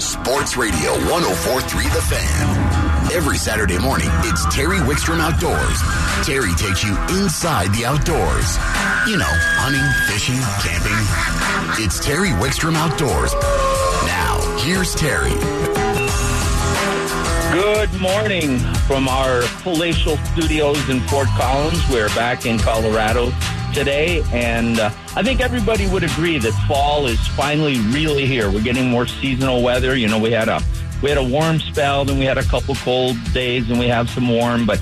Sports Radio 104.3 The Fan. Every Saturday morning, it's Terry Wickstrom Outdoors. Terry takes you inside the outdoors. You know, hunting, fishing, camping. It's Terry Wickstrom Outdoors. Now, here's Terry. Good morning from our palatial studios in Fort Collins. We're back in Colorado today, and I think everybody would agree that fall is finally really here. We're getting more seasonal weather. You know, we had a warm spell, then we had a couple cold days, and we have some warm, but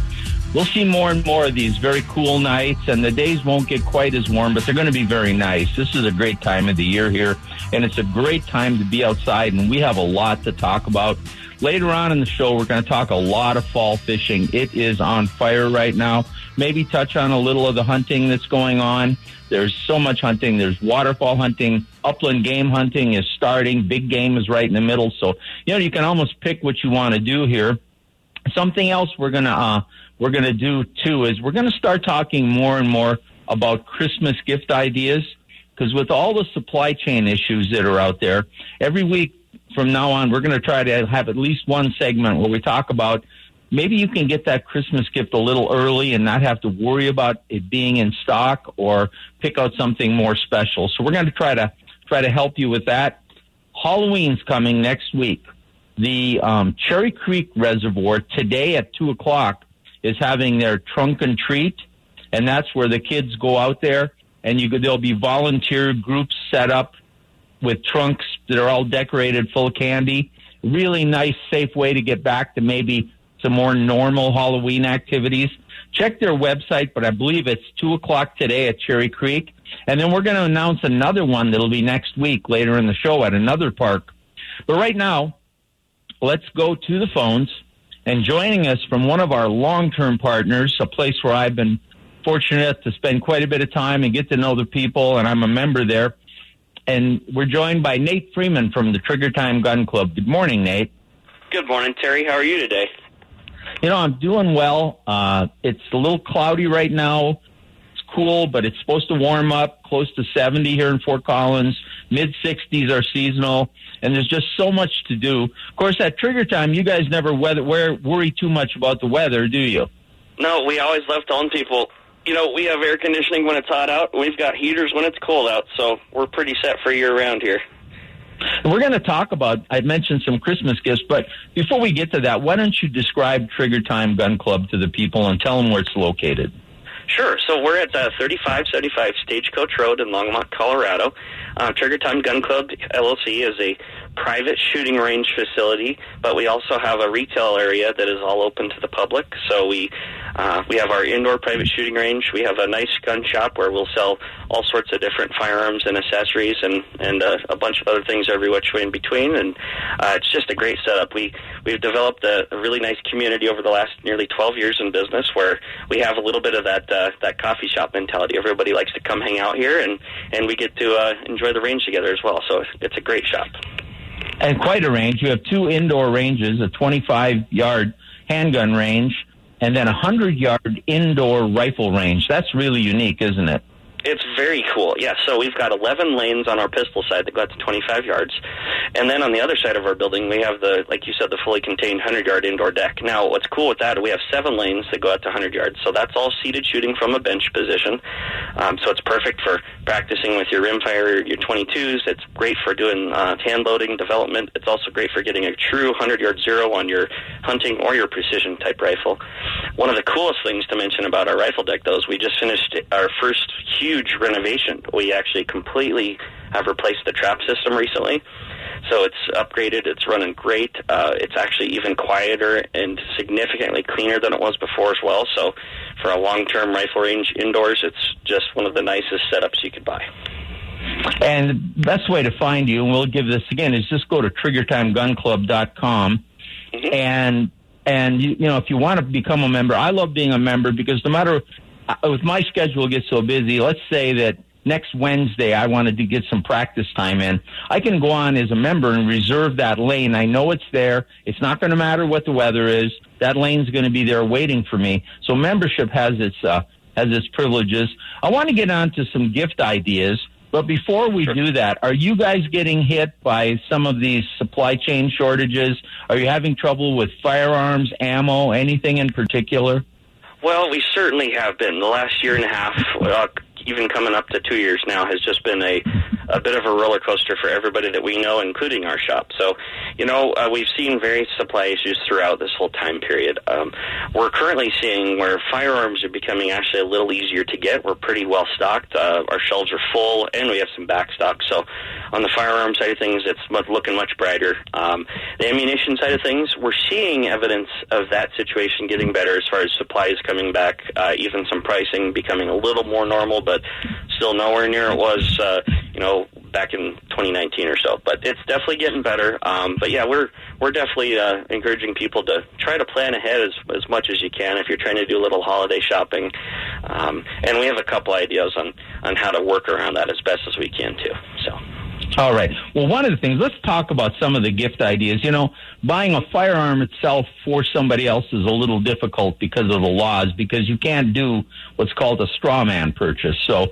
we'll see more and more of these very cool nights, and the days won't get quite as warm, but they're going to be very nice. This is a great time of the year here, and it's a great time to be outside, and we have a lot to talk about. Later on in the show, we're going to talk a lot of fall fishing. It is on fire right now. Maybe touch on a little of the hunting that's going on. There's so much hunting. There's waterfall hunting. Upland game hunting is starting. Big game is right in the middle. So, you know, you can almost pick what you want to do here. Something else we're going to do too is we're going to start talking more and more about Christmas gift ideas, because with all the supply chain issues that are out there, every week from now on, we're going to try to have at least one segment where we talk about maybe you can get that Christmas gift a little early and not have to worry about it being in stock, or pick out something more special. So we're going to try to help you with that. Halloween's coming next week. The Cherry Creek Reservoir today at 2 o'clock is having their trunk and treat, and that's where the kids go out there, and there'll be volunteer groups set up with trunks that are all decorated full of candy. Really nice, safe way to get back to maybe some more normal Halloween activities. Check their website, but I believe it's 2 o'clock today at Cherry Creek. And then we're going to announce another one that'll be next week later in the show at another park. But right now, let's go to the phones. And joining us from one of our long-term partners, a place where I've been fortunate to spend quite a bit of time and get to know the people, and I'm a member there. And we're joined by Nate Freeman from the Trigger Time Gun Club. Good morning, Nate. Good morning, Terry. How are you today? You know, I'm doing well. It's a little cloudy right now. It's cool, but it's supposed to warm up close to 70 here in Fort Collins. Mid-60s are seasonal, and there's just so much to do. Of course, at Trigger Time, you guys never worry too much about the weather, do you? No, we always love telling people, you know, we have air conditioning when it's hot out, and we've got heaters when it's cold out, so we're pretty set for year-round here. We're going to talk about, I mentioned some Christmas gifts, but before we get to that, why don't you describe Trigger Time Gun Club to the people and tell them where it's located? Sure. So we're at 3575 Stagecoach Road in Longmont, Colorado. Trigger Time Gun Club, LLC, is a private shooting range facility, but we also have a retail area that is all open to the public. So we have our indoor private shooting range. We have a nice gun shop where we'll sell all sorts of different firearms and accessories and a bunch of other things every which way in between. And it's just a great setup. We've developed a really nice community over the last nearly 12 years in business, where we have a little bit of that coffee shop mentality. Everybody likes to come hang out here, and we get to enjoy the range together as well. So it's a great shop. And quite a range. You have two indoor ranges, a 25-yard handgun range, and then a 100-yard indoor rifle range. That's really unique, isn't it? It's very cool, yeah. So we've got 11 lanes on our pistol side that go out to 25 yards. And then on the other side of our building, we have like you said, the fully contained 100-yard indoor deck. Now, what's cool with that, we have 7 lanes that go out to 100 yards. So that's all seated shooting from a bench position. So it's perfect for practicing with your rimfire, your 22s. It's great for doing hand loading development. It's also great for getting a true 100-yard zero on your hunting or your precision-type rifle. One of the coolest things to mention about our rifle deck, though, is we just finished our first huge renovation. We actually completely have replaced the trap system recently, so it's upgraded. It's running great. It's actually even quieter and significantly cleaner than it was before as well. So for a long-term rifle range indoors, it's just one of the nicest setups you could buy. And the best way to find you, and we'll give this again, is just go to TriggerTimeGunClub.com. Mm-hmm. And you know, if you want to become a member, I love being a member because no matter if my schedule gets so busy, let's say that next Wednesday I wanted to get some practice time in, I can go on as a member and reserve that lane. I know it's there. It's not going to matter what the weather is. That lane's going to be there waiting for me. So membership has its privileges. I want to get on to some gift ideas. But before we do that, are you guys getting hit by some of these supply chain shortages? Are you having trouble with firearms, ammo, anything in particular? Well, we certainly have been. The last year and a half, even coming up to 2 years now, has just been a bit of a roller coaster for everybody that we know, including our shop. So, we've seen various supply issues throughout this whole time period. We're currently seeing where firearms are becoming actually a little easier to get. We're pretty well stocked. Our shelves are full, and we have some back stock. So on the firearm side of things, it's looking much brighter. The ammunition side of things, we're seeing evidence of that situation getting better as far as supplies coming back, even some pricing becoming a little more normal, but still nowhere near it was, back in 2019 or so. But it's definitely getting better. But yeah, we're definitely encouraging people to try to plan ahead as much as you can if you're trying to do a little holiday shopping. And we have a couple ideas on how to work around that as best as we can too. So. All right. Well, one of the things, let's talk about some of the gift ideas. Buying a firearm itself for somebody else is a little difficult because of the laws, because you can't do what's called a straw man purchase. So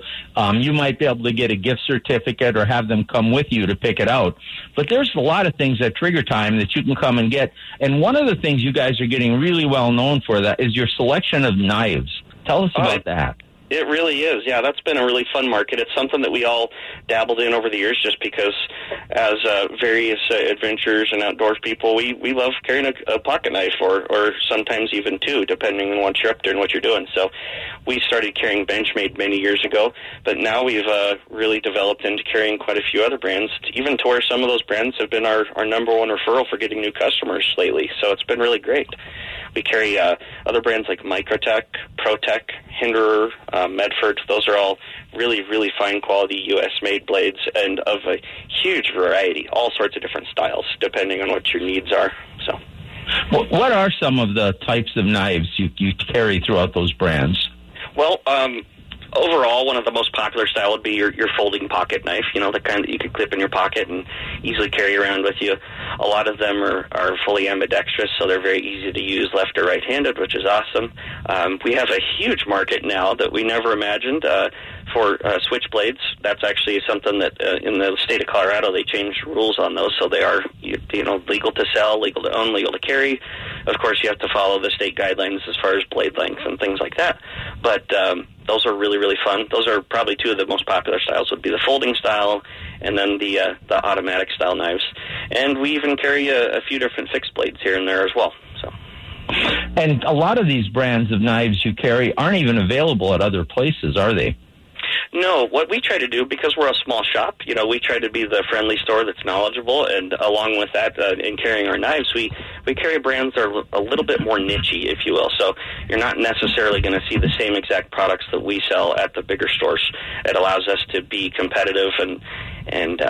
you might be able to get a gift certificate or have them come with you to pick it out. But there's a lot of things at Trigger Time that you can come and get. And one of the things you guys are getting really well known for that is your selection of knives. Tell us about that. It really is. Yeah, that's been a really fun market. It's something that we all dabbled in over the years just because as various adventurers and outdoors people, we love carrying a pocket knife or sometimes even two, depending on what you're up to and what you're doing. So we started carrying Benchmade many years ago, but now we've really developed into carrying quite a few other brands, even to where some of those brands have been our number one referral for getting new customers lately. So it's been really great. We carry other brands like Microtech, Protech, Hinderer, Medford. Those are all really, really fine quality U.S.-made blades and of a huge variety, all sorts of different styles, depending on what your needs are. So, what are some of the types of knives you carry throughout those brands? Well, overall, one of the most popular style would be your folding pocket knife, the kind that you could clip in your pocket and easily carry around with you. A lot of them are fully ambidextrous, so they're very easy to use left or right-handed, which is awesome. We have a huge market now that we never imagined for switchblades. That's actually something that in the state of Colorado, they changed rules on those, so they are legal to sell, legal to own, legal to carry. Of course, you have to follow the state guidelines as far as blade length and things like that, but those are really, really fun. Those are probably two of the most popular styles would be the folding style and then the automatic style knives. And we even carry a few different fixed blades here and there as well. So. And a lot of these brands of knives you carry aren't even available at other places, are they? No, what we try to do, because we're a small shop, we try to be the friendly store that's knowledgeable, and along with that, in carrying our knives, we carry brands that are a little bit more nichey, if you will, so you're not necessarily going to see the same exact products that we sell at the bigger stores. It allows us to be competitive and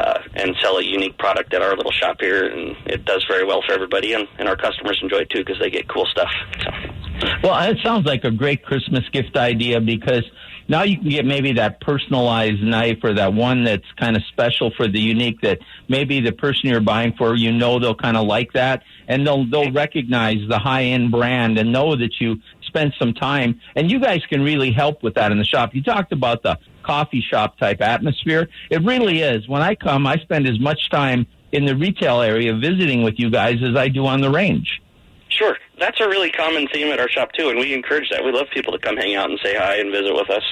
sell a unique product at our little shop here, and it does very well for everybody, and our customers enjoy it, too, because they get cool stuff. So. Well, it sounds like a great Christmas gift idea, because now you can get maybe that personalized knife or that one that's kind of special for the unique that maybe the person you're buying for, they'll kind of like that, and they'll recognize the high-end brand and know that you spend some time, and you guys can really help with that in the shop. You talked about the coffee shop type atmosphere. It really is. When I come, I spend as much time in the retail area visiting with you guys as I do on the range. Sure. That's a really common theme at our shop, too, and we encourage that. We love people to come hang out and say hi and visit with us,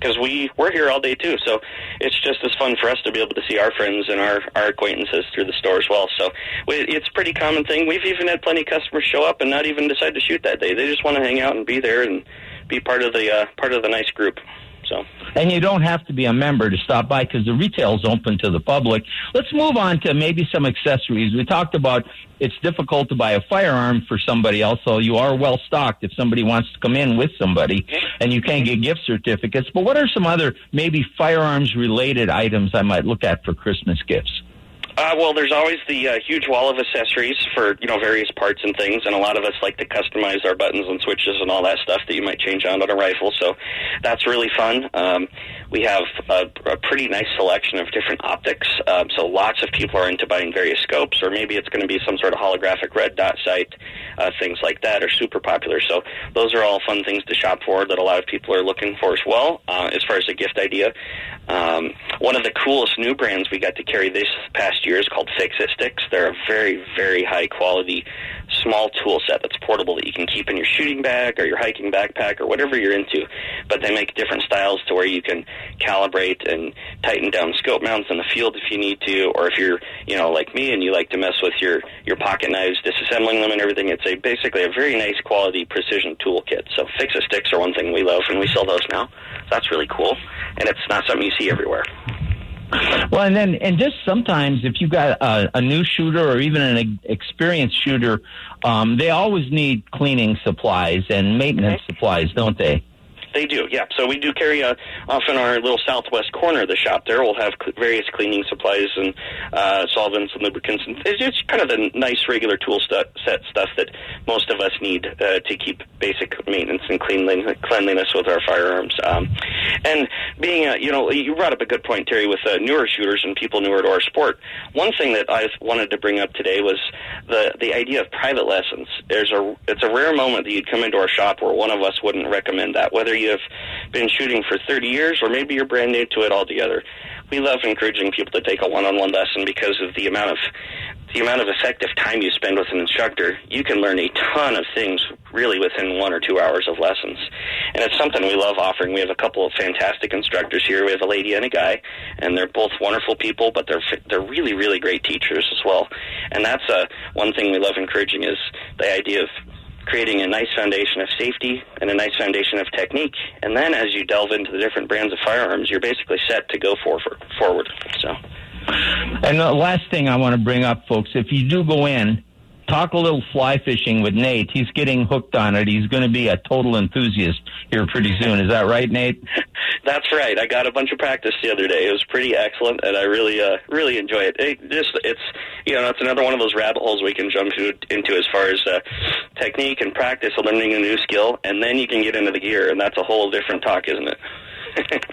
because we're here all day, too. So it's just as fun for us to be able to see our friends and our acquaintances through the store as well. So it's a pretty common thing. We've even had plenty of customers show up and not even decide to shoot that day. They just want to hang out and be there and be part of the nice group. So. And you don't have to be a member to stop by, because the retail is open to the public. Let's move on to maybe some accessories. We talked about it's difficult to buy a firearm for somebody else, so you are well stocked if somebody wants to come in with somebody, and you can get gift certificates. But what are some other maybe firearms-related items I might look at for Christmas gifts? Well, there's always the huge wall of accessories for, you know, various parts and things, and a lot of us like to customize our buttons and switches and all that stuff that you might change out on a rifle, so that's really fun. We have a pretty nice selection of different optics, so lots of people are into buying various scopes, or maybe it's going to be some sort of holographic red dot sight. Things like that are super popular, so those are all fun things to shop for that a lot of people are looking for as well, as far as a gift idea. One of the coolest new brands we got to carry this past year is called Fixistics. They're a very, very high-quality small tool set that's portable that you can keep in your shooting bag or your hiking backpack or whatever you're into, but they make different styles to where you can calibrate and tighten down scope mounts in the field if you need to, or if you're, you know, like me and you like to mess with your pocket knives, disassembling them and everything. It's basically a very nice quality precision toolkit. So Fixisticks are one thing we love, and we sell those now. So that's really cool, and it's not something you see everywhere. Well, and then, and just sometimes if you've got a new shooter or even an experienced shooter, they always need cleaning supplies and maintenance supplies, don't they? They do, yeah. So we do carry off in our little southwest corner of the shop there. We'll have various cleaning supplies and solvents and lubricants. And it's just kind of the nice regular tool set stuff that most of us need to keep basic maintenance and cleanliness with our firearms. And being, you know, you brought up a good point, Terry, with newer shooters and people newer to our sport. One thing that I wanted to bring up today was the idea of private lessons. It's a rare moment that you'd come into our shop where one of us wouldn't recommend that, whether you have been shooting for 30 years or maybe you're brand new to it altogether. We love encouraging people to take a one-on-one lesson because of the amount of effective time you spend with an instructor. You can learn a ton of things really within 1 or 2 hours of lessons, and it's something we love offering. We have a couple of fantastic instructors here. We have a lady and a guy, and they're both wonderful people, but they're really, really great teachers as well. And that's one thing we love encouraging is the idea of creating a nice foundation of safety and a nice foundation of technique. And then as you delve into the different brands of firearms, you're basically set to go forward. So, and the last thing I want to bring up, folks, if you do go in, talk a little fly fishing with Nate. He's getting hooked on it. He's going to be a total enthusiast here pretty soon. Is that right, Nate? That's right. I got a bunch of practice the other day. It was pretty excellent, and I really enjoy it. It's another one of those rabbit holes we can jump into as far as technique and practice, learning a new skill, and then you can get into the gear, and that's a whole different talk, isn't it?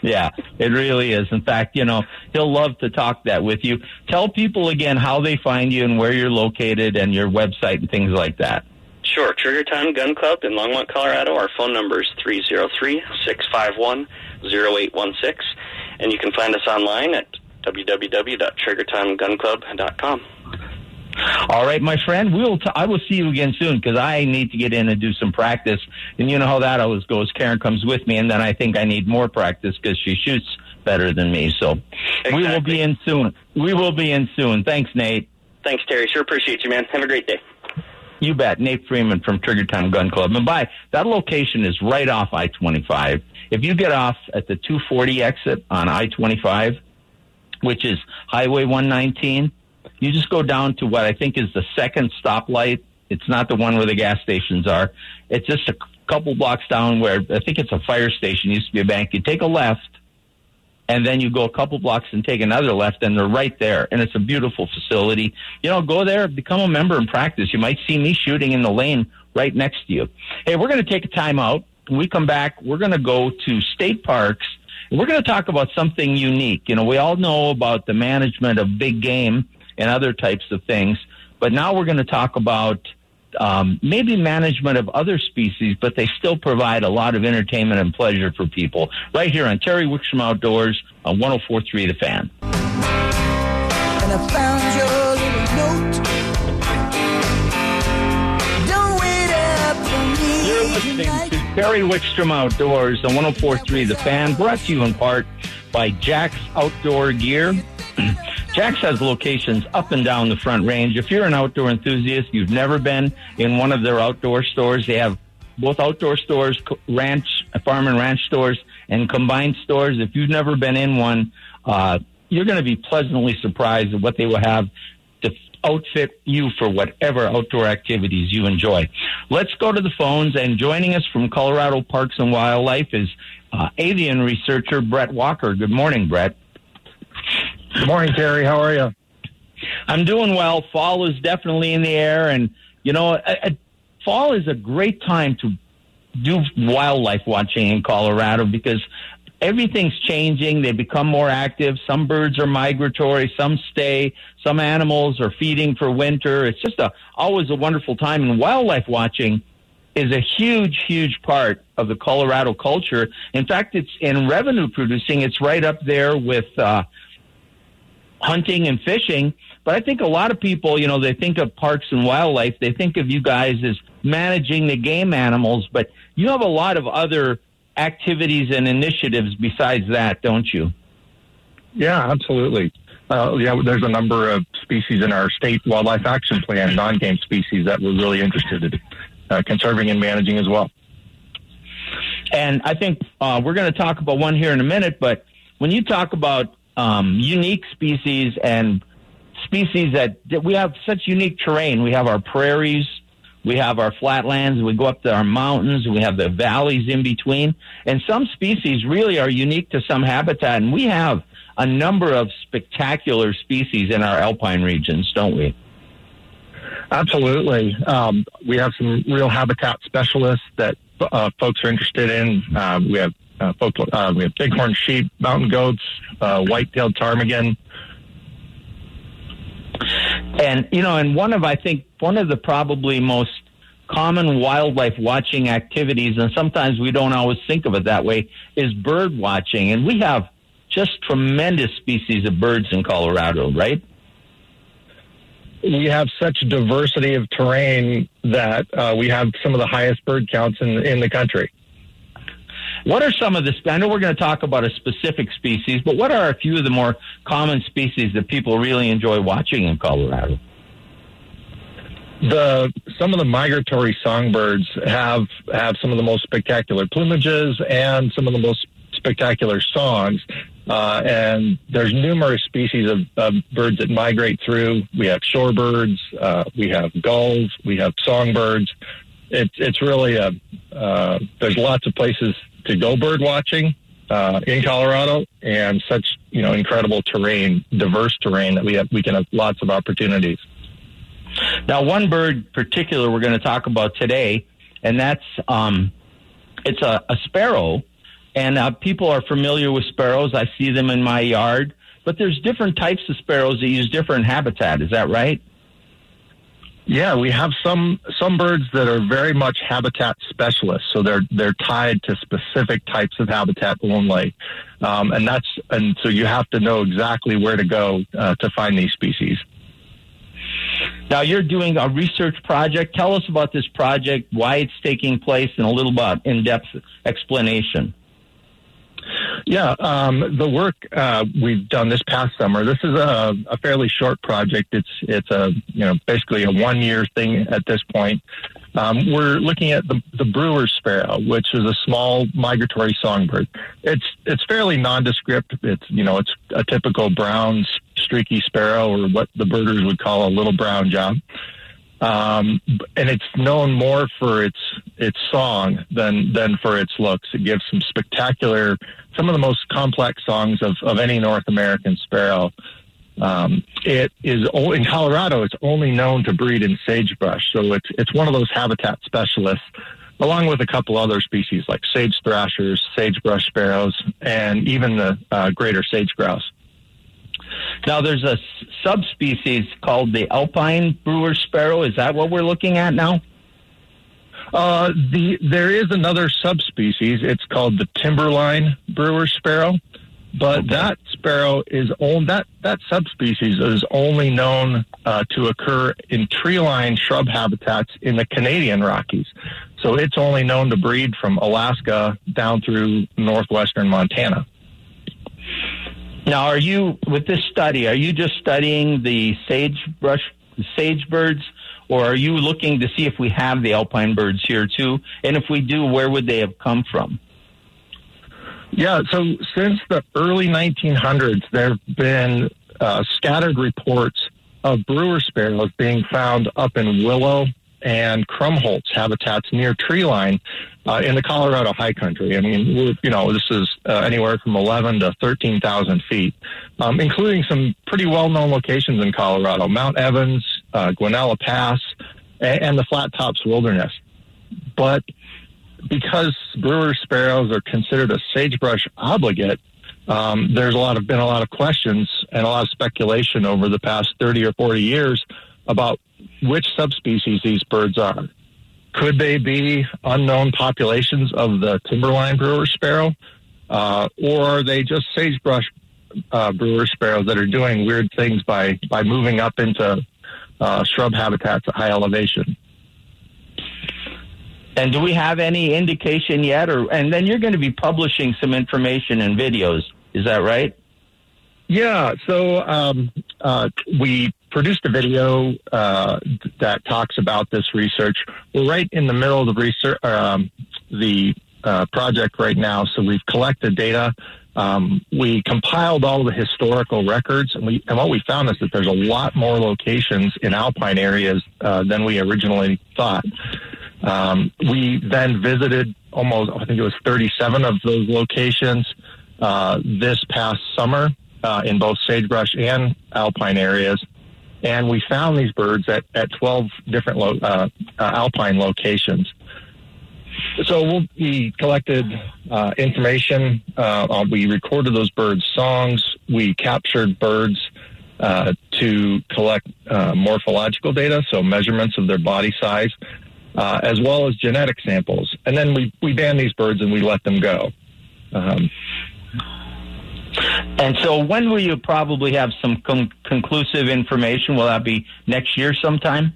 Yeah, it really is. In fact, you know, he'll love to talk that with you. Tell people again how they find you and where you're located and your website and things like that. Sure. Trigger Time Gun Club in Longmont, Colorado. Our phone number is 303-651-0816. And you can find us online at www.triggertimegunclub.com. All right, my friend. I will see you again soon because I need to get in and do some practice. And you know how that always goes. Karen comes with me, and then I think I need more practice because she shoots better than me. So exactly. We will be in soon. Thanks, Nate. Thanks, Terry. Sure appreciate you, man. Have a great day. You bet. Nate Freeman from Trigger Time Gun Club. And by that location is right off I-25. If you get off at the 240 exit on I-25, which is Highway 119, you just go down to what I think is the second stoplight. It's not the one where the gas stations are. It's just a couple blocks down where I think it's a fire station. It used to be a bank. You take a left, and then you go a couple blocks and take another left, and they're right there. And it's a beautiful facility. You know, go there, become a member, and practice. You might see me shooting in the lane right next to you. Hey, we're going to take a time out. When we come back, we're going to go to state parks. We're going to talk about something unique. You know, we all know about the management of big game and other types of things. But now we're going to talk about maybe management of other species, but they still provide a lot of entertainment and pleasure for people. Right here on Terry Wickstrom Outdoors on 104.3 The Fan. And I found your little note. Don't wait up for me. You're listening to Terry Wickstrom Outdoors on 104.3 The Fan, brought to you in part by Jack's Outdoor Gear. Jack's has locations up and down the Front Range. If you're an outdoor enthusiast, you've never been in one of their outdoor stores. They have both outdoor stores, farm and ranch stores, and combined stores. If you've never been in one, you're going to be pleasantly surprised at what they will have to outfit you for whatever outdoor activities you enjoy. Let's go to the phones, and joining us from Colorado Parks and Wildlife is avian researcher Brett Walker. Good morning, Brett. Good morning, Terry. How are you? I'm doing well. Fall is definitely in the air, and you know, fall is a great time to do wildlife watching in Colorado because everything's changing. They become more active. Some birds are migratory. Some stay. Some animals are feeding for winter. It's just always a wonderful time. And wildlife watching is a huge, huge part of the Colorado culture. In fact, it's in revenue producing. It's right up there with hunting and fishing. But I think a lot of people, you know, they think of parks and wildlife. They think of you guys as managing the game animals. But you have a lot of other activities and initiatives besides that, don't you? Yeah, absolutely. There's a number of species in our state wildlife action plan, non-game species that we're really interested in conserving and managing as well. And I think we're going to talk about one here in a minute, but when you talk about unique species and species that we have such unique terrain, we have our prairies, we have our flatlands, we go up to our mountains, we have the valleys in between. And some species really are unique to some habitat. And we have a number of spectacular species in our alpine regions, don't we? Absolutely. We have some real habitat specialists that folks are interested in. We have bighorn sheep, mountain goats, white-tailed ptarmigan. And, you know, and one of the probably most common wildlife watching activities, and sometimes we don't always think of it that way, is bird watching. And we have just tremendous species of birds in Colorado, right? We have such diversity of terrain that we have some of the highest bird counts in the country. What are some of the, I know we're going to talk about a specific species, but what are a few of the more common species that people really enjoy watching in Colorado? Some of the migratory songbirds have some of the most spectacular plumages and some of the most spectacular songs. And there's numerous species of birds that migrate through. We have shorebirds, we have gulls, we have songbirds. It's really there's lots of places to go bird watching in Colorado, and such, you know, incredible terrain, diverse terrain that we can have lots of opportunities. Now, one bird particular we're going to talk about today, and that's it's a sparrow, and people are familiar with sparrows. I see them in my yard, but there's different types of sparrows that use different habitat. Is that right? Yeah, we have some birds that are very much habitat specialists, so they're tied to specific types of habitat only, and so you have to know exactly where to go to find these species. Now you're doing a research project. Tell us about this project, why it's taking place, and a little bit in-depth explanation. Yeah, the work we've done this past summer. This is a fairly short project. It's a, you know, basically a 1-year thing at this point. We're looking at the Brewer Sparrow, which is a small migratory songbird. It's fairly nondescript. It's a typical brown streaky sparrow, or what the birders would call a little brown job. And it's known more for its song than for its looks. It gives some spectacular, some of the most complex songs of any North American sparrow. In Colorado, it's only known to breed in sagebrush. So it's one of those habitat specialists, along with a couple other species like sage thrashers, sagebrush sparrows, and even the greater sage grouse. Now, there's a subspecies called the Alpine Brewer Sparrow. Is that what we're looking at now? There is another subspecies. It's called the Timberline Brewer Sparrow. But that sparrow is that subspecies is only known to occur in tree-lined shrub habitats in the Canadian Rockies. So it's only known to breed from Alaska down through northwestern Montana. Now, with this study, are you just studying the sage birds, or are you looking to see if we have the alpine birds here too? And if we do, where would they have come from? Yeah, so since the early 1900s, there have been scattered reports of brewer sparrows being found up in willow and crumholtz habitats near tree line in the Colorado high country. I mean, this is anywhere from 11 to 13,000 feet, including some pretty well-known locations in Colorado, Mount Evans, Guanella Pass, and the Flat Tops Wilderness. But because brewer sparrows are considered a sagebrush obligate, there's been a lot of questions and a lot of speculation over the past 30 or 40 years about which subspecies these birds are. Could they be unknown populations of the Timberline Brewer Sparrow? Or are they just sagebrush brewer sparrows that are doing weird things by moving up into shrub habitats at high elevation? And do we have any indication yet? And then you're going to be publishing some information and videos. Is that right? Yeah. So we produced a video that talks about this research. We're right in the middle of the research, the project right now. So we've collected data. We compiled all the historical records, and what we found is that there's a lot more locations in alpine areas than we originally thought. We then visited I think it was 37 of those locations this past summer in both sagebrush and alpine areas. And we found these birds at 12 different alpine locations. So we collected information. We recorded those birds' songs. We captured birds to collect morphological data, so measurements of their body size, as well as genetic samples. And then we banned these birds and we let them go. And so when will you probably have some conclusive information? Will that be next year sometime?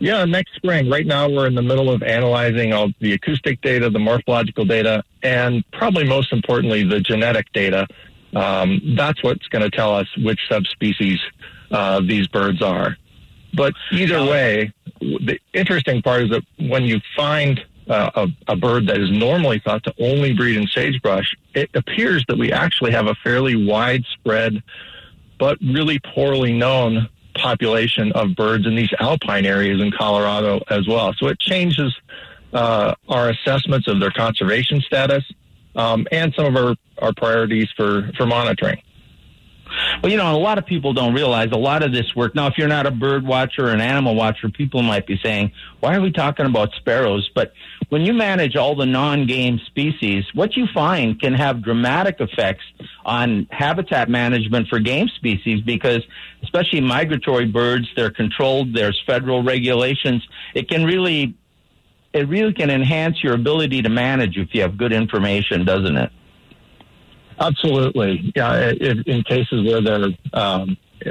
Yeah, next spring. Right now we're in the middle of analyzing all the acoustic data, the morphological data, and probably most importantly, the genetic data. That's what's going to tell us which subspecies these birds are. But either way, the interesting part is that when you find a bird that is normally thought to only breed in sagebrush, it appears that we actually have a fairly widespread but really poorly known population of birds in these alpine areas in Colorado as well. So it changes our assessments of their conservation status and some of our priorities for monitoring. Well, a lot of people don't realize a lot of this work. Now, if you're not a bird watcher or an animal watcher, people might be saying, why are we talking about sparrows? But when you manage all the non-game species, what you find can have dramatic effects on habitat management for game species, because especially migratory birds, they're controlled. There's federal regulations. It really can enhance your ability to manage if you have good information, doesn't it? Absolutely. Yeah, in cases where there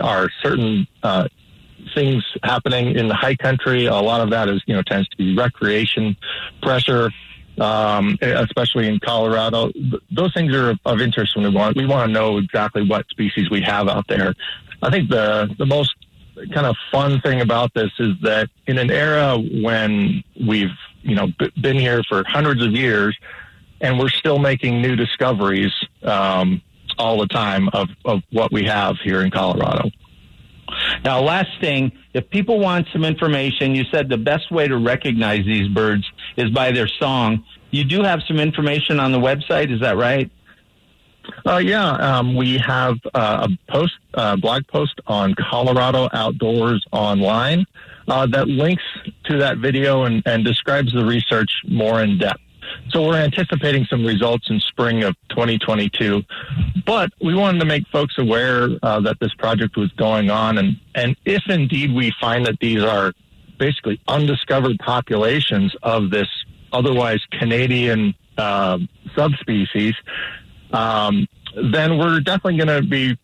are certain things happening in the high country, a lot of that is, tends to be recreation pressure, especially in Colorado. Those things are of interest when we want to know exactly what species we have out there. I think the most kind of fun thing about this is that in an era when we've, been here for hundreds of years, and we're still making new discoveries all the time of what we have here in Colorado. Now, last thing, if people want some information, you said the best way to recognize these birds is by their song. You do have some information on the website, is that right? Yeah, we have a blog post on Colorado Outdoors Online that links to that video and describes the research more in depth. So we're anticipating some results in spring of 2022, but we wanted to make folks aware that this project was going on. And if indeed we find that these are basically undiscovered populations of this otherwise Canadian subspecies, then we're definitely going to be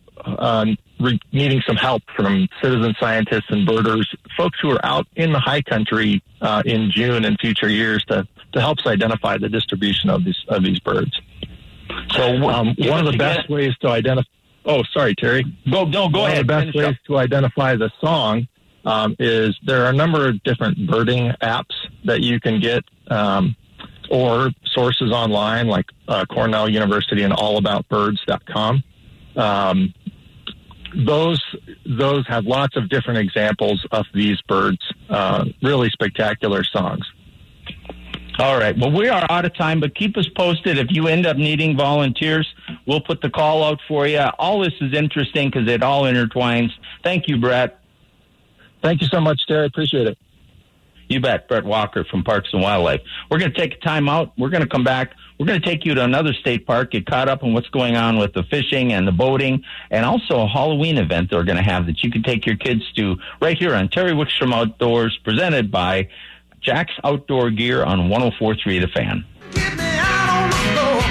needing some help from citizen scientists and birders, folks who are out in the high country in June and future years to help us identify the distribution of these birds. So one of the best ways to identify... Oh, sorry, Terry. Go ahead. One of the best ways to identify the song is there are a number of different birding apps that you can get or sources online like Cornell University and allaboutbirds.com. Those have lots of different examples of these birds really spectacular songs. All right. Well, we are out of time, but keep us posted. If you end up needing volunteers, we'll put the call out for you. All this is interesting because it all intertwines. Thank you, Brett. Thank you so much, Terry. Appreciate it. You bet. Brett Walker from Parks and Wildlife. We're going to take a time out. We're going to come back. We're going to take you to another state park, get caught up on what's going on with the fishing and the boating, and also a Halloween event they're going to have that you can take your kids to right here on Terry Wickstrom Outdoors, presented by Jack's Outdoor Gear on 104.3 The Fan. Get me out on the floor.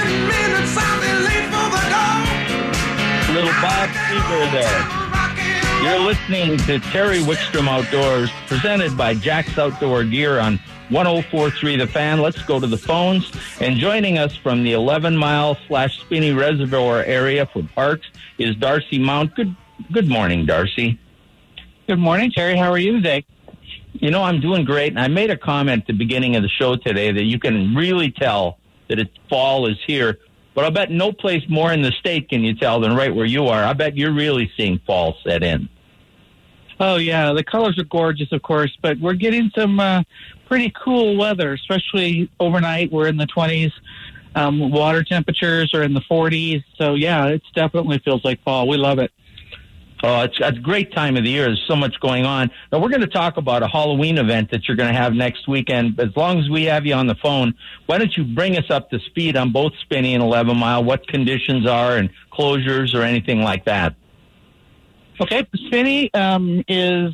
10 minutes I'll be late for the door. Little Bob Seger there. You're listening to Terry Wickstrom Outdoors, presented by Jack's Outdoor Gear on 104.3 The Fan. Let's go to the phones. And joining us from the 11-mile/Spinney Reservoir area for parks is Darcy Mount. Good morning, Darcy. Good morning, Terry. How are you today? You know, I'm doing great, and I made a comment at the beginning of the show today that you can really tell that fall is here, but I bet no place more in the state can you tell than right where you are. I bet you're really seeing fall set in. Oh, yeah, the colors are gorgeous, of course, but we're getting some pretty cool weather, especially overnight. We're in the 20s. Water temperatures are in the 40s, so, yeah, it definitely feels like fall. We love it. Oh, it's a great time of the year. There's so much going on. Now, we're going to talk about a Halloween event that you're going to have next weekend. As long as we have you on the phone, why don't you bring us up to speed on both Spinney and 11 Mile, what conditions are and closures or anything like that? Okay, Spinney is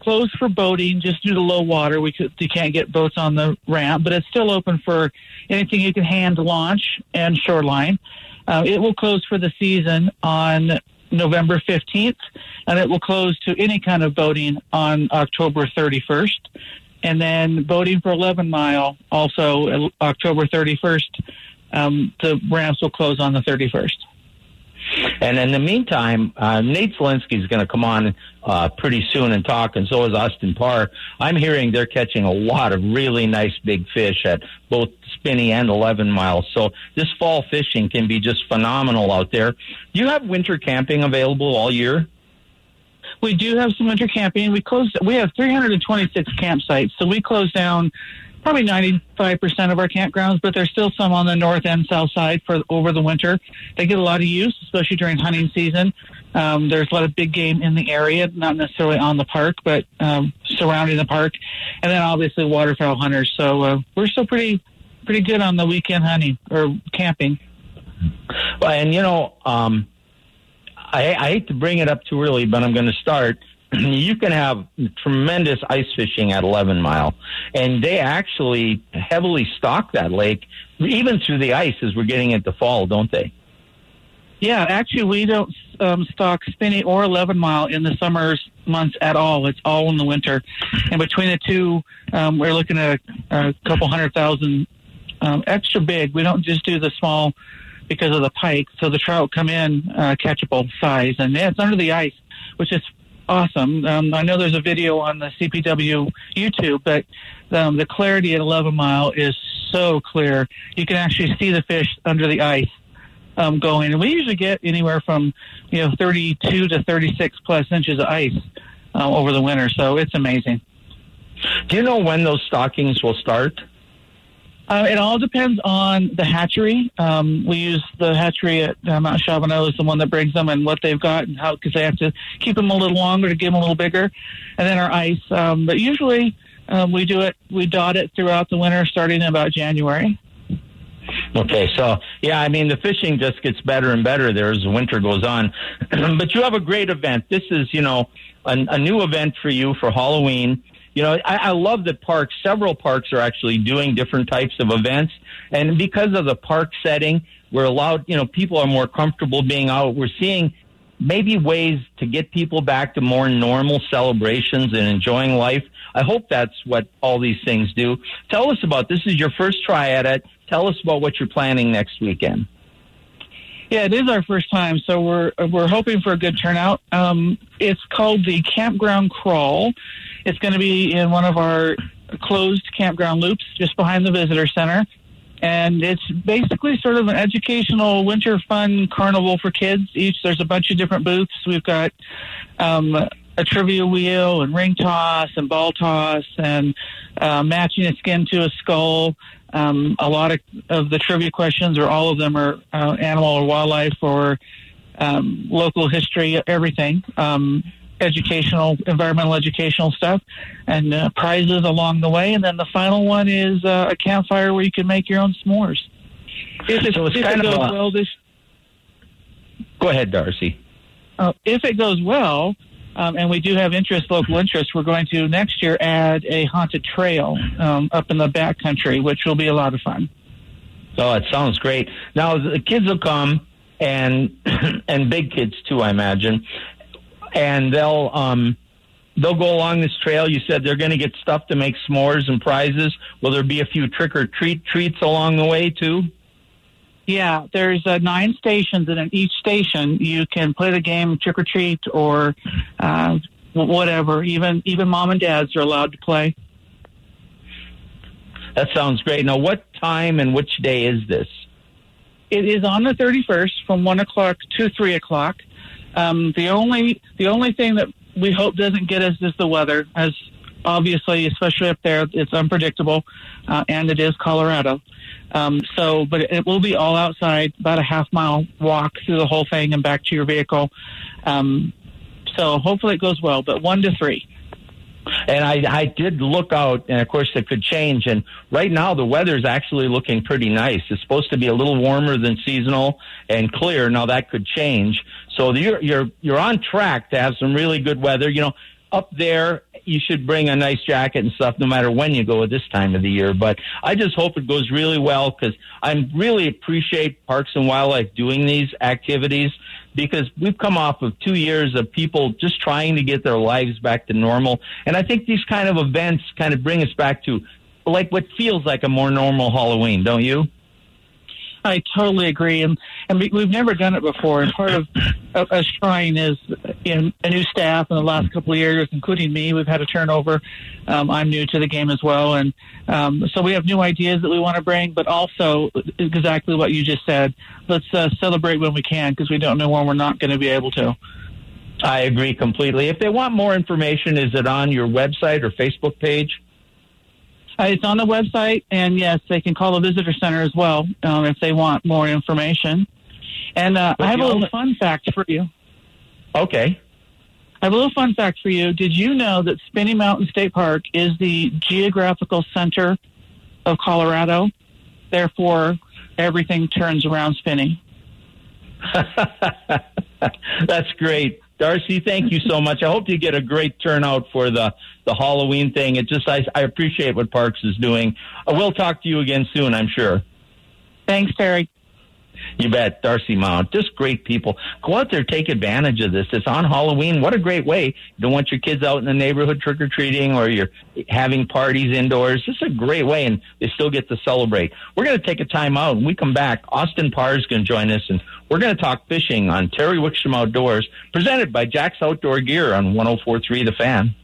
closed for boating just due to low water. You can't get boats on the ramp, but it's still open for anything you can hand launch and shoreline. It will close for the season on November 15th, and it will close to any kind of boating on October 31st. And then boating for 11 Mile, also October 31st, the ramps will close on the 31st. And in the meantime, Nate Zielinski is going to come on pretty soon and talk, and so is Austin Parr. I'm hearing they're catching a lot of really nice big fish at both Spinney and 11 Miles. So this fall fishing can be just phenomenal out there. Do you have winter camping available all year? We do have some winter camping. We have 326 campsites, so we close down probably 95% of our campgrounds, but there's still some on the north and south side for over the winter. They get a lot of use, especially during hunting season. There's a lot of big game in the area, not necessarily on the park, but surrounding the park. And then obviously waterfowl hunters. So we're still pretty good on the weekend hunting or camping. Well, and you know, I hate to bring it up too early, but I'm going to start. You can have tremendous ice fishing at 11 Mile, and they actually heavily stock that lake, even through the ice as we're getting into fall, don't they? Yeah, actually, we don't stock Spinney or 11 Mile in the summer months at all. It's all in the winter. And between the two, we're looking at a couple 100,000 extra big. We don't just do the small because of the pike, so the trout come in catchable size, and it's under the ice, which is awesome. I know there's a video on the CPW YouTube, but the clarity at 11 Mile is so clear. You can actually see the fish under the ice going. And we usually get anywhere from 32 to 36 plus inches of ice over the winter. So it's amazing. Do you know when those stockings will start? It all depends on the hatchery. We use the hatchery at Mount Shavano is the one that brings them and what they've got and how, because they have to keep them a little longer to get them a little bigger. And then our ice. But usually we dot it throughout the winter starting in about January. Okay, so, yeah, I mean, the fishing just gets better and better there as the winter goes on. But you have a great event. This is, a new event for you for Halloween. You know, I love that parks, several parks are actually doing different types of events. And because of the park setting, we're allowed, people are more comfortable being out. We're seeing maybe ways to get people back to more normal celebrations and enjoying life. I hope that's what all these things do. Tell us about, this is your first try at it. Tell us about what you're planning next weekend. Yeah, it is our first time, so we're hoping for a good turnout. It's called the Campground Crawl. It's going to be in one of our closed campground loops just behind the visitor center, and it's basically sort of an educational winter fun carnival for kids. There's a bunch of different booths. We've got a trivia wheel and ring toss and ball toss and matching a skin to a skull. A lot of the trivia questions, or all of them, are animal or wildlife or local history, everything, educational, environmental educational stuff, and prizes along the way. And then the final one is a campfire where you can make your own s'mores. Go ahead, Darcy. If it goes well, and we do have local interest, we're going to next year add a haunted trail up in the backcountry, which will be a lot of fun. Oh, it sounds great. Now, the kids will come, and big kids too, I imagine. And they'll go along this trail. You said they're going to get stuff to make s'mores and prizes. Will there be a few trick or treats along the way too? Yeah, there's 9 stations, and in each station you can play the game trick or treat or whatever. Even mom and dads are allowed to play. That sounds great. Now, what time and which day is this? It is on the 31st from 1 o'clock to 3 o'clock. The only thing that we hope doesn't get us is the weather, as obviously, especially up there, it's unpredictable, and it is Colorado. But it will be all outside, about a half-mile walk through the whole thing and back to your vehicle. So hopefully it goes well, but 1 to 3. And I did look out, and of course it could change. And right now the weather's actually looking pretty nice. It's supposed to be a little warmer than seasonal and clear. Now that could change. So you're on track to have some really good weather. You know, up there you should bring a nice jacket and stuff no matter when you go at this time of the year. But I just hope it goes really well, because I really appreciate Parks and Wildlife doing these activities, because we've come off of 2 years of people just trying to get their lives back to normal. And I think these kind of events kind of bring us back to like what feels like a more normal Halloween, don't you? I totally agree. And we've never done it before. And part of us trying is, a new staff in the last couple of years, including me. We've had a turnover. I'm new to the game as well. And so we have new ideas that we want to bring, but also exactly what you just said. Let's celebrate when we can, because we don't know when we're not going to be able to. I agree completely. If they want more information, is it on your website or Facebook page? It's on the website, and yes, they can call the visitor center as well if they want more information. And I have a little fun fact for you. Okay. I have a little fun fact for you. Did you know that Spinney Mountain State Park is the geographical center of Colorado? Therefore, everything turns around Spinney. That's great. Darcy, thank you so much. I hope you get a great turnout for the Halloween thing. It just, I appreciate what Parks is doing. We'll talk to you again soon, I'm sure. Thanks, Terry. You bet. Darcy Mount, just great people. Go out there, take advantage of this. It's on Halloween. What a great way. You don't want your kids out in the neighborhood trick-or-treating, or you're having parties indoors. It's a great way, and they still get to celebrate. We're going to take a time out. When we come back, Austin Parr is going to join us, and we're going to talk fishing on Terry Wickstrom Outdoors, presented by Jack's Outdoor Gear on 104.3 The Fan.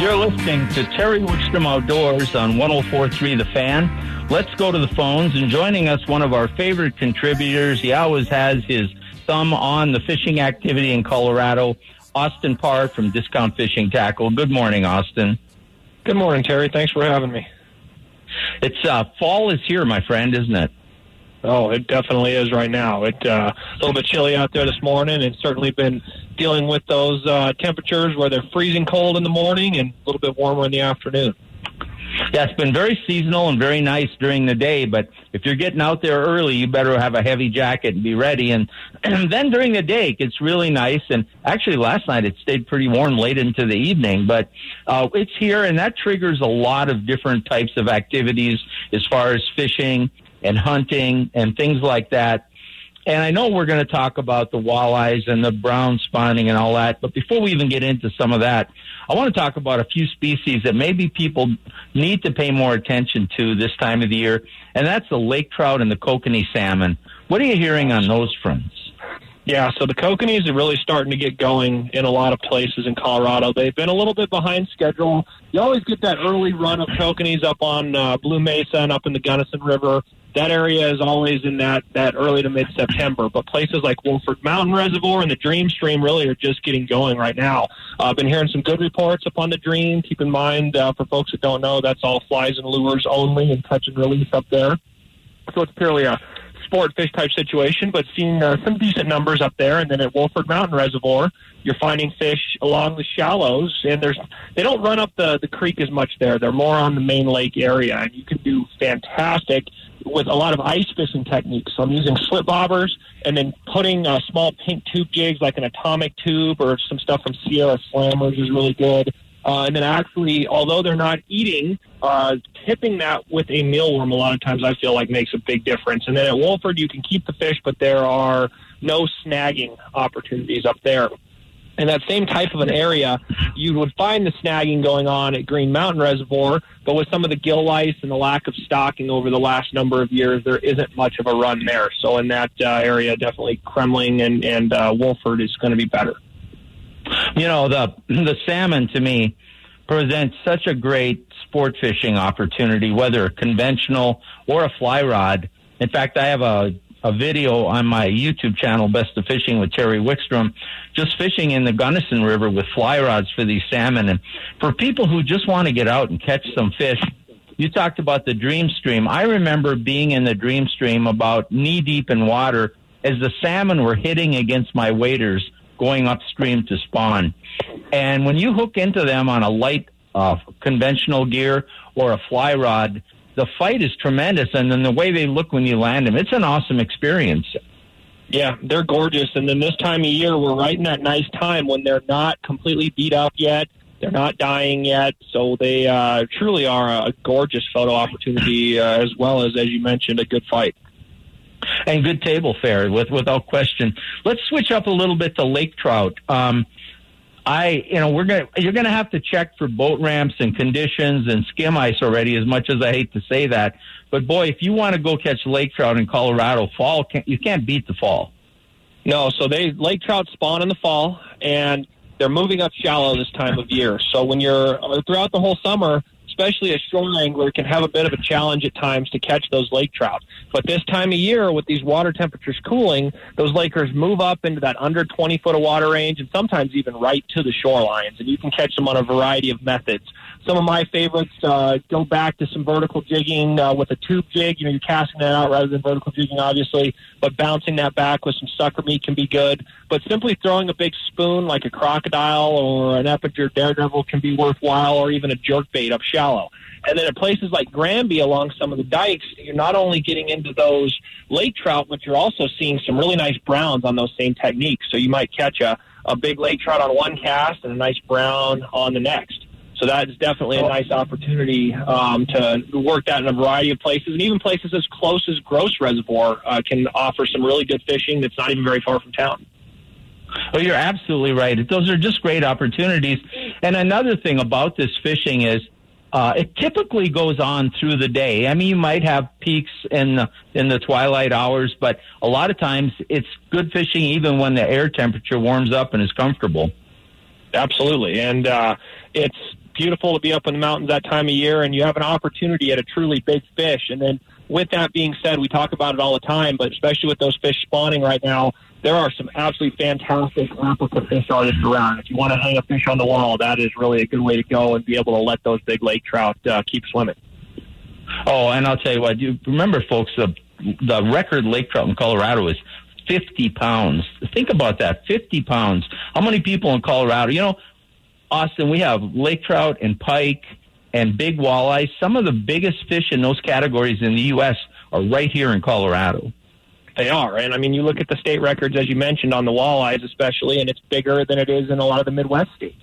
You're listening to Terry Wickstrom Outdoors on 104.3 The Fan. Let's go to the phones, and joining us, one of our favorite contributors. He always has his thumb on the fishing activity in Colorado, Austin Parr from Discount Fishing Tackle. Good morning, Austin. Good morning, Terry. Thanks for having me. It's fall is here, my friend, isn't it? Oh, it definitely is right now. It's a little bit chilly out there this morning, and certainly been dealing with those temperatures where they're freezing cold in the morning and a little bit warmer in the afternoon. Yeah, it's been very seasonal and very nice during the day, but if you're getting out there early, you better have a heavy jacket and be ready. And then during the day, it gets really nice. And actually, last night, it stayed pretty warm late into the evening. But it's here, and that triggers a lot of different types of activities as far as fishing and hunting and things like that. And I know we're going to talk about the walleyes and the brown spawning and all that, but before we even get into some of that, I want to talk about a few species that maybe people need to pay more attention to this time of the year, and that's the lake trout and the kokanee salmon. What are you hearing on those fronts? Yeah, so the kokanees are really starting to get going in a lot of places in Colorado. They've been a little bit behind schedule. You always get that early run of kokanees up on Blue Mesa and up in the Gunnison River. that area is always in that early to mid-September. But places like Wolford Mountain Reservoir and the Dream Stream really are just getting going right now. I've been hearing some good reports upon the Dream. Keep in mind, for folks that don't know, that's all flies and lures only and touch and release up there. So it's purely a sport fish type situation, but seeing some decent numbers up there. And then at Wolford Mountain Reservoir, you're finding fish along the shallows, and they don't run up the creek as much there. They're more on the main lake area, and you can do fantastic with a lot of ice fishing techniques. So I'm using slip bobbers and then putting small pink tube jigs like an atomic tube or some stuff from Sierra Slammers is really good. And then actually, although they're not eating, tipping that with a mealworm a lot of times I feel like makes a big difference. And then at Wolford, you can keep the fish, but there are no snagging opportunities up there. In that same type of an area, you would find the snagging going on at Green Mountain Reservoir, but with some of the gill lice and the lack of stocking over the last number of years, there isn't much of a run there. So in that area, definitely Kremling and Wolford is going to be better. You know, the salmon, to me, presents such a great sport fishing opportunity, whether conventional or a fly rod. In fact, I have a video on my YouTube channel, Best of Fishing with Terry Wickstrom, just fishing in the Gunnison River with fly rods for these salmon. And for people who just want to get out and catch some fish, you talked about the Dream Stream. I remember being in the Dream Stream about knee-deep in water as the salmon were hitting against my waders going upstream to spawn. And when you hook into them on a light conventional gear or a fly rod, the fight is tremendous, and then the way they look when you land them, it's an awesome experience. Yeah, they're gorgeous. And then this time of year, we're right in that nice time when they're not completely beat up yet. They're not dying yet, so they truly are a gorgeous photo opportunity, as well as you mentioned, a good fight. And good table fare, without question. Let's switch up a little bit to lake trout. You're gonna have to check for boat ramps and conditions and skim ice already. As much as I hate to say that, but boy, if you want to go catch lake trout in Colorado, you can't beat the fall. No, so lake trout spawn in the fall, and they're moving up shallow this time of year. So when you're throughout the whole summer, especially a shore angler can have a bit of a challenge at times to catch those lake trout. But this time of year, with these water temperatures cooling, those lakers move up into that under 20 foot of water range and sometimes even right to the shorelines. And you can catch them on a variety of methods. Some of my favorites go back to some vertical jigging with a tube jig. You're casting that out rather than vertical jigging, obviously, but bouncing that back with some sucker meat can be good. But simply throwing a big spoon like a crocodile or an Eppinger daredevil can be worthwhile, or even a jerkbait up shallow. And then at places like Granby along some of the dikes, you're not only getting into those lake trout, but you're also seeing some really nice browns on those same techniques. So you might catch a big lake trout on one cast and a nice brown on the next. So that is definitely a nice opportunity to work that in a variety of places. And even places as close as Gross Reservoir can offer some really good fishing that's not even very far from town. Well, you're absolutely right. Those are just great opportunities. And another thing about this fishing is, it typically goes on through the day. I mean, you might have peaks in the twilight hours, but a lot of times it's good fishing even when the air temperature warms up and is comfortable. Absolutely. And it's beautiful to be up in the mountains that time of year, and you have an opportunity at a truly big fish. And then with that being said, we talk about it all the time, but especially with those fish spawning right now, there are some absolutely fantastic replica fish artists around. If you want to hang a fish on the wall, that is really a good way to go and be able to let those big lake trout keep swimming. Oh, and I'll tell you what, you remember, folks, the record lake trout in Colorado is 50 pounds. Think about that, 50 pounds. How many people in Colorado? You know, Austin, we have lake trout and pike and big walleye. Some of the biggest fish in those categories in the U.S. are right here in Colorado. They are. And, I mean, you look at the state records, as you mentioned, on the walleyes especially, and it's bigger than it is in a lot of the Midwest states.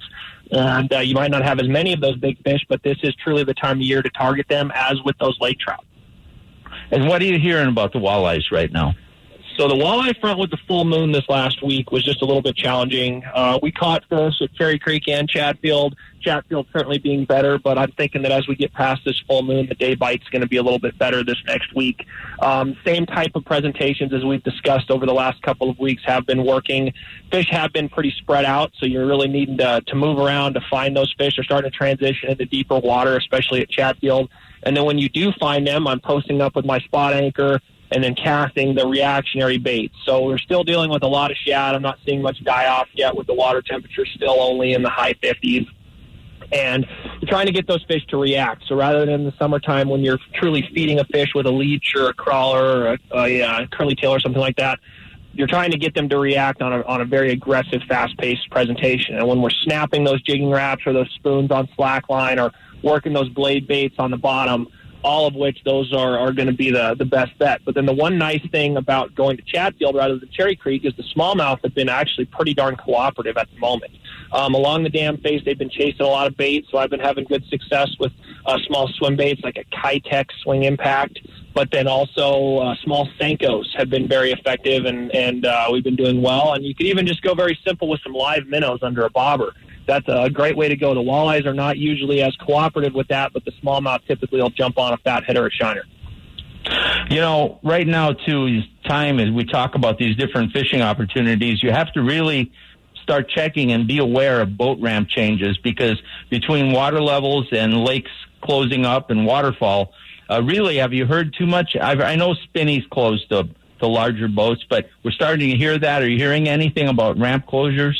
And you might not have as many of those big fish, but this is truly the time of year to target them, as with those lake trout. And what are you hearing about the walleyes right now? So the walleye front with the full moon this last week was just a little bit challenging. We caught fish at Cherry Creek and Chatfield. Chatfield certainly being better, but I'm thinking that as we get past this full moon, the day bite's going to be a little bit better this next week. Same type of presentations as we've discussed over the last couple of weeks have been working. Fish have been pretty spread out, so you're really needing to move around to find those fish. They're starting to transition into deeper water, especially at Chatfield. And then when you do find them, I'm posting up with my spot anchor and then casting the reactionary bait. So we're still dealing with a lot of shad. I'm not seeing much die-off yet with the water temperature still only in the high 50s. And you're trying to get those fish to react. So rather than in the summertime when you're truly feeding a fish with a leech or a crawler or a curly tail or something like that, you're trying to get them to react on a very aggressive, fast-paced presentation. And when we're snapping those jigging wraps or those spoons on slackline or working those blade baits on the bottom, all of which those are going to be the best bet. But then the one nice thing about going to Chatfield rather than Cherry Creek is the smallmouth have been actually pretty darn cooperative at the moment. Along the dam face, they've been chasing a lot of baits, so I've been having good success with small swim baits like a Kitech swing impact, but then also small Senkos have been very effective, and we've been doing well. And you could even just go very simple with some live minnows under a bobber. That's a great way to go. The walleyes are not usually as cooperative with that, but the smallmouth typically will jump on a fathead or a shiner. You know, right now, too, is time as we talk about these different fishing opportunities, you have to really start checking and be aware of boat ramp changes, because between water levels and lakes closing up and waterfall, really, have you heard too much? I know Spinney's closed to larger boats, but we're starting to hear that. Are you hearing anything about ramp closures?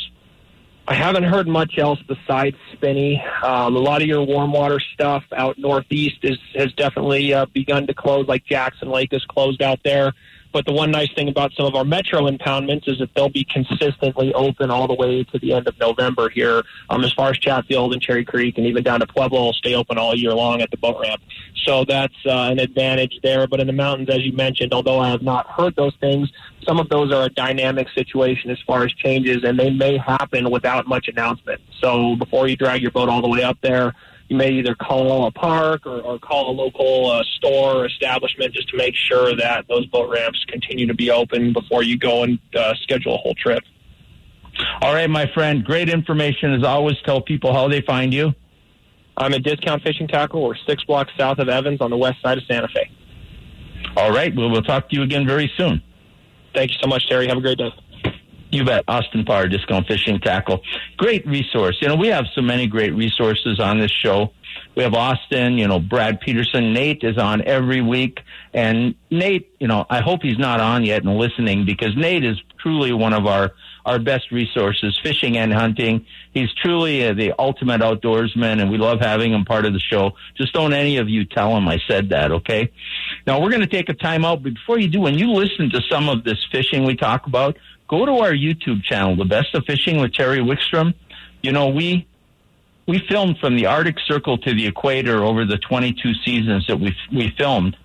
I haven't heard much else besides Spinney. A lot of your warm water stuff out northeast has definitely begun to close, like Jackson Lake is closed out there. But the one nice thing about some of our metro impoundments is that they'll be consistently open all the way to the end of November here. As far as Chatfield and Cherry Creek and even down to Pueblo, will stay open all year long at the boat ramp. So that's an advantage there. But in the mountains, as you mentioned, although I have not heard those things, some of those are a dynamic situation as far as changes, and they may happen without much announcement. So before you drag your boat all the way up there, you may either call a park or call a local store or establishment just to make sure that those boat ramps continue to be open before you go and schedule a whole trip. All right, my friend, great information as always. Tell people how they find you. I'm at Discount Fishing Tackle. We're 6 blocks south of Evans on the west side of Santa Fe. All right, we'll talk to you again very soon. Thank you so much, Terry. Have a great day. You bet. Austin Parr, Discount Fishing Tackle. Great resource. You know, we have so many great resources on this show. We have Austin, Brad Peterson. Nate is on every week. And Nate, I hope he's not on yet and listening, because Nate is truly one of our best resources, fishing and hunting. He's truly the ultimate outdoorsman, and we love having him part of the show. Just don't any of you tell him I said that, okay? Now, we're going to take a time out. But before you do, when you listen to some of this fishing we talk about, go to our YouTube channel, The Best of Fishing with Terry Wickstrom. We filmed from the Arctic Circle to the equator over the 22 seasons that we filmed.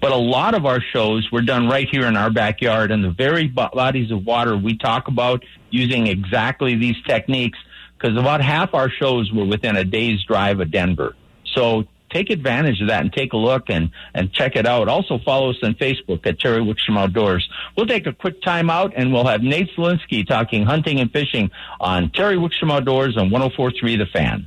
But a lot of our shows were done right here in our backyard, and the very bodies of water we talk about using exactly these techniques, because about half our shows were within a day's drive of Denver. So take advantage of that and take a look and check it out. Also follow us on Facebook at Terry Wickstrom Outdoors. We'll take a quick time out, and we'll have Nate Zielinski talking hunting and fishing on Terry Wickstrom Outdoors on 104.3 The Fan.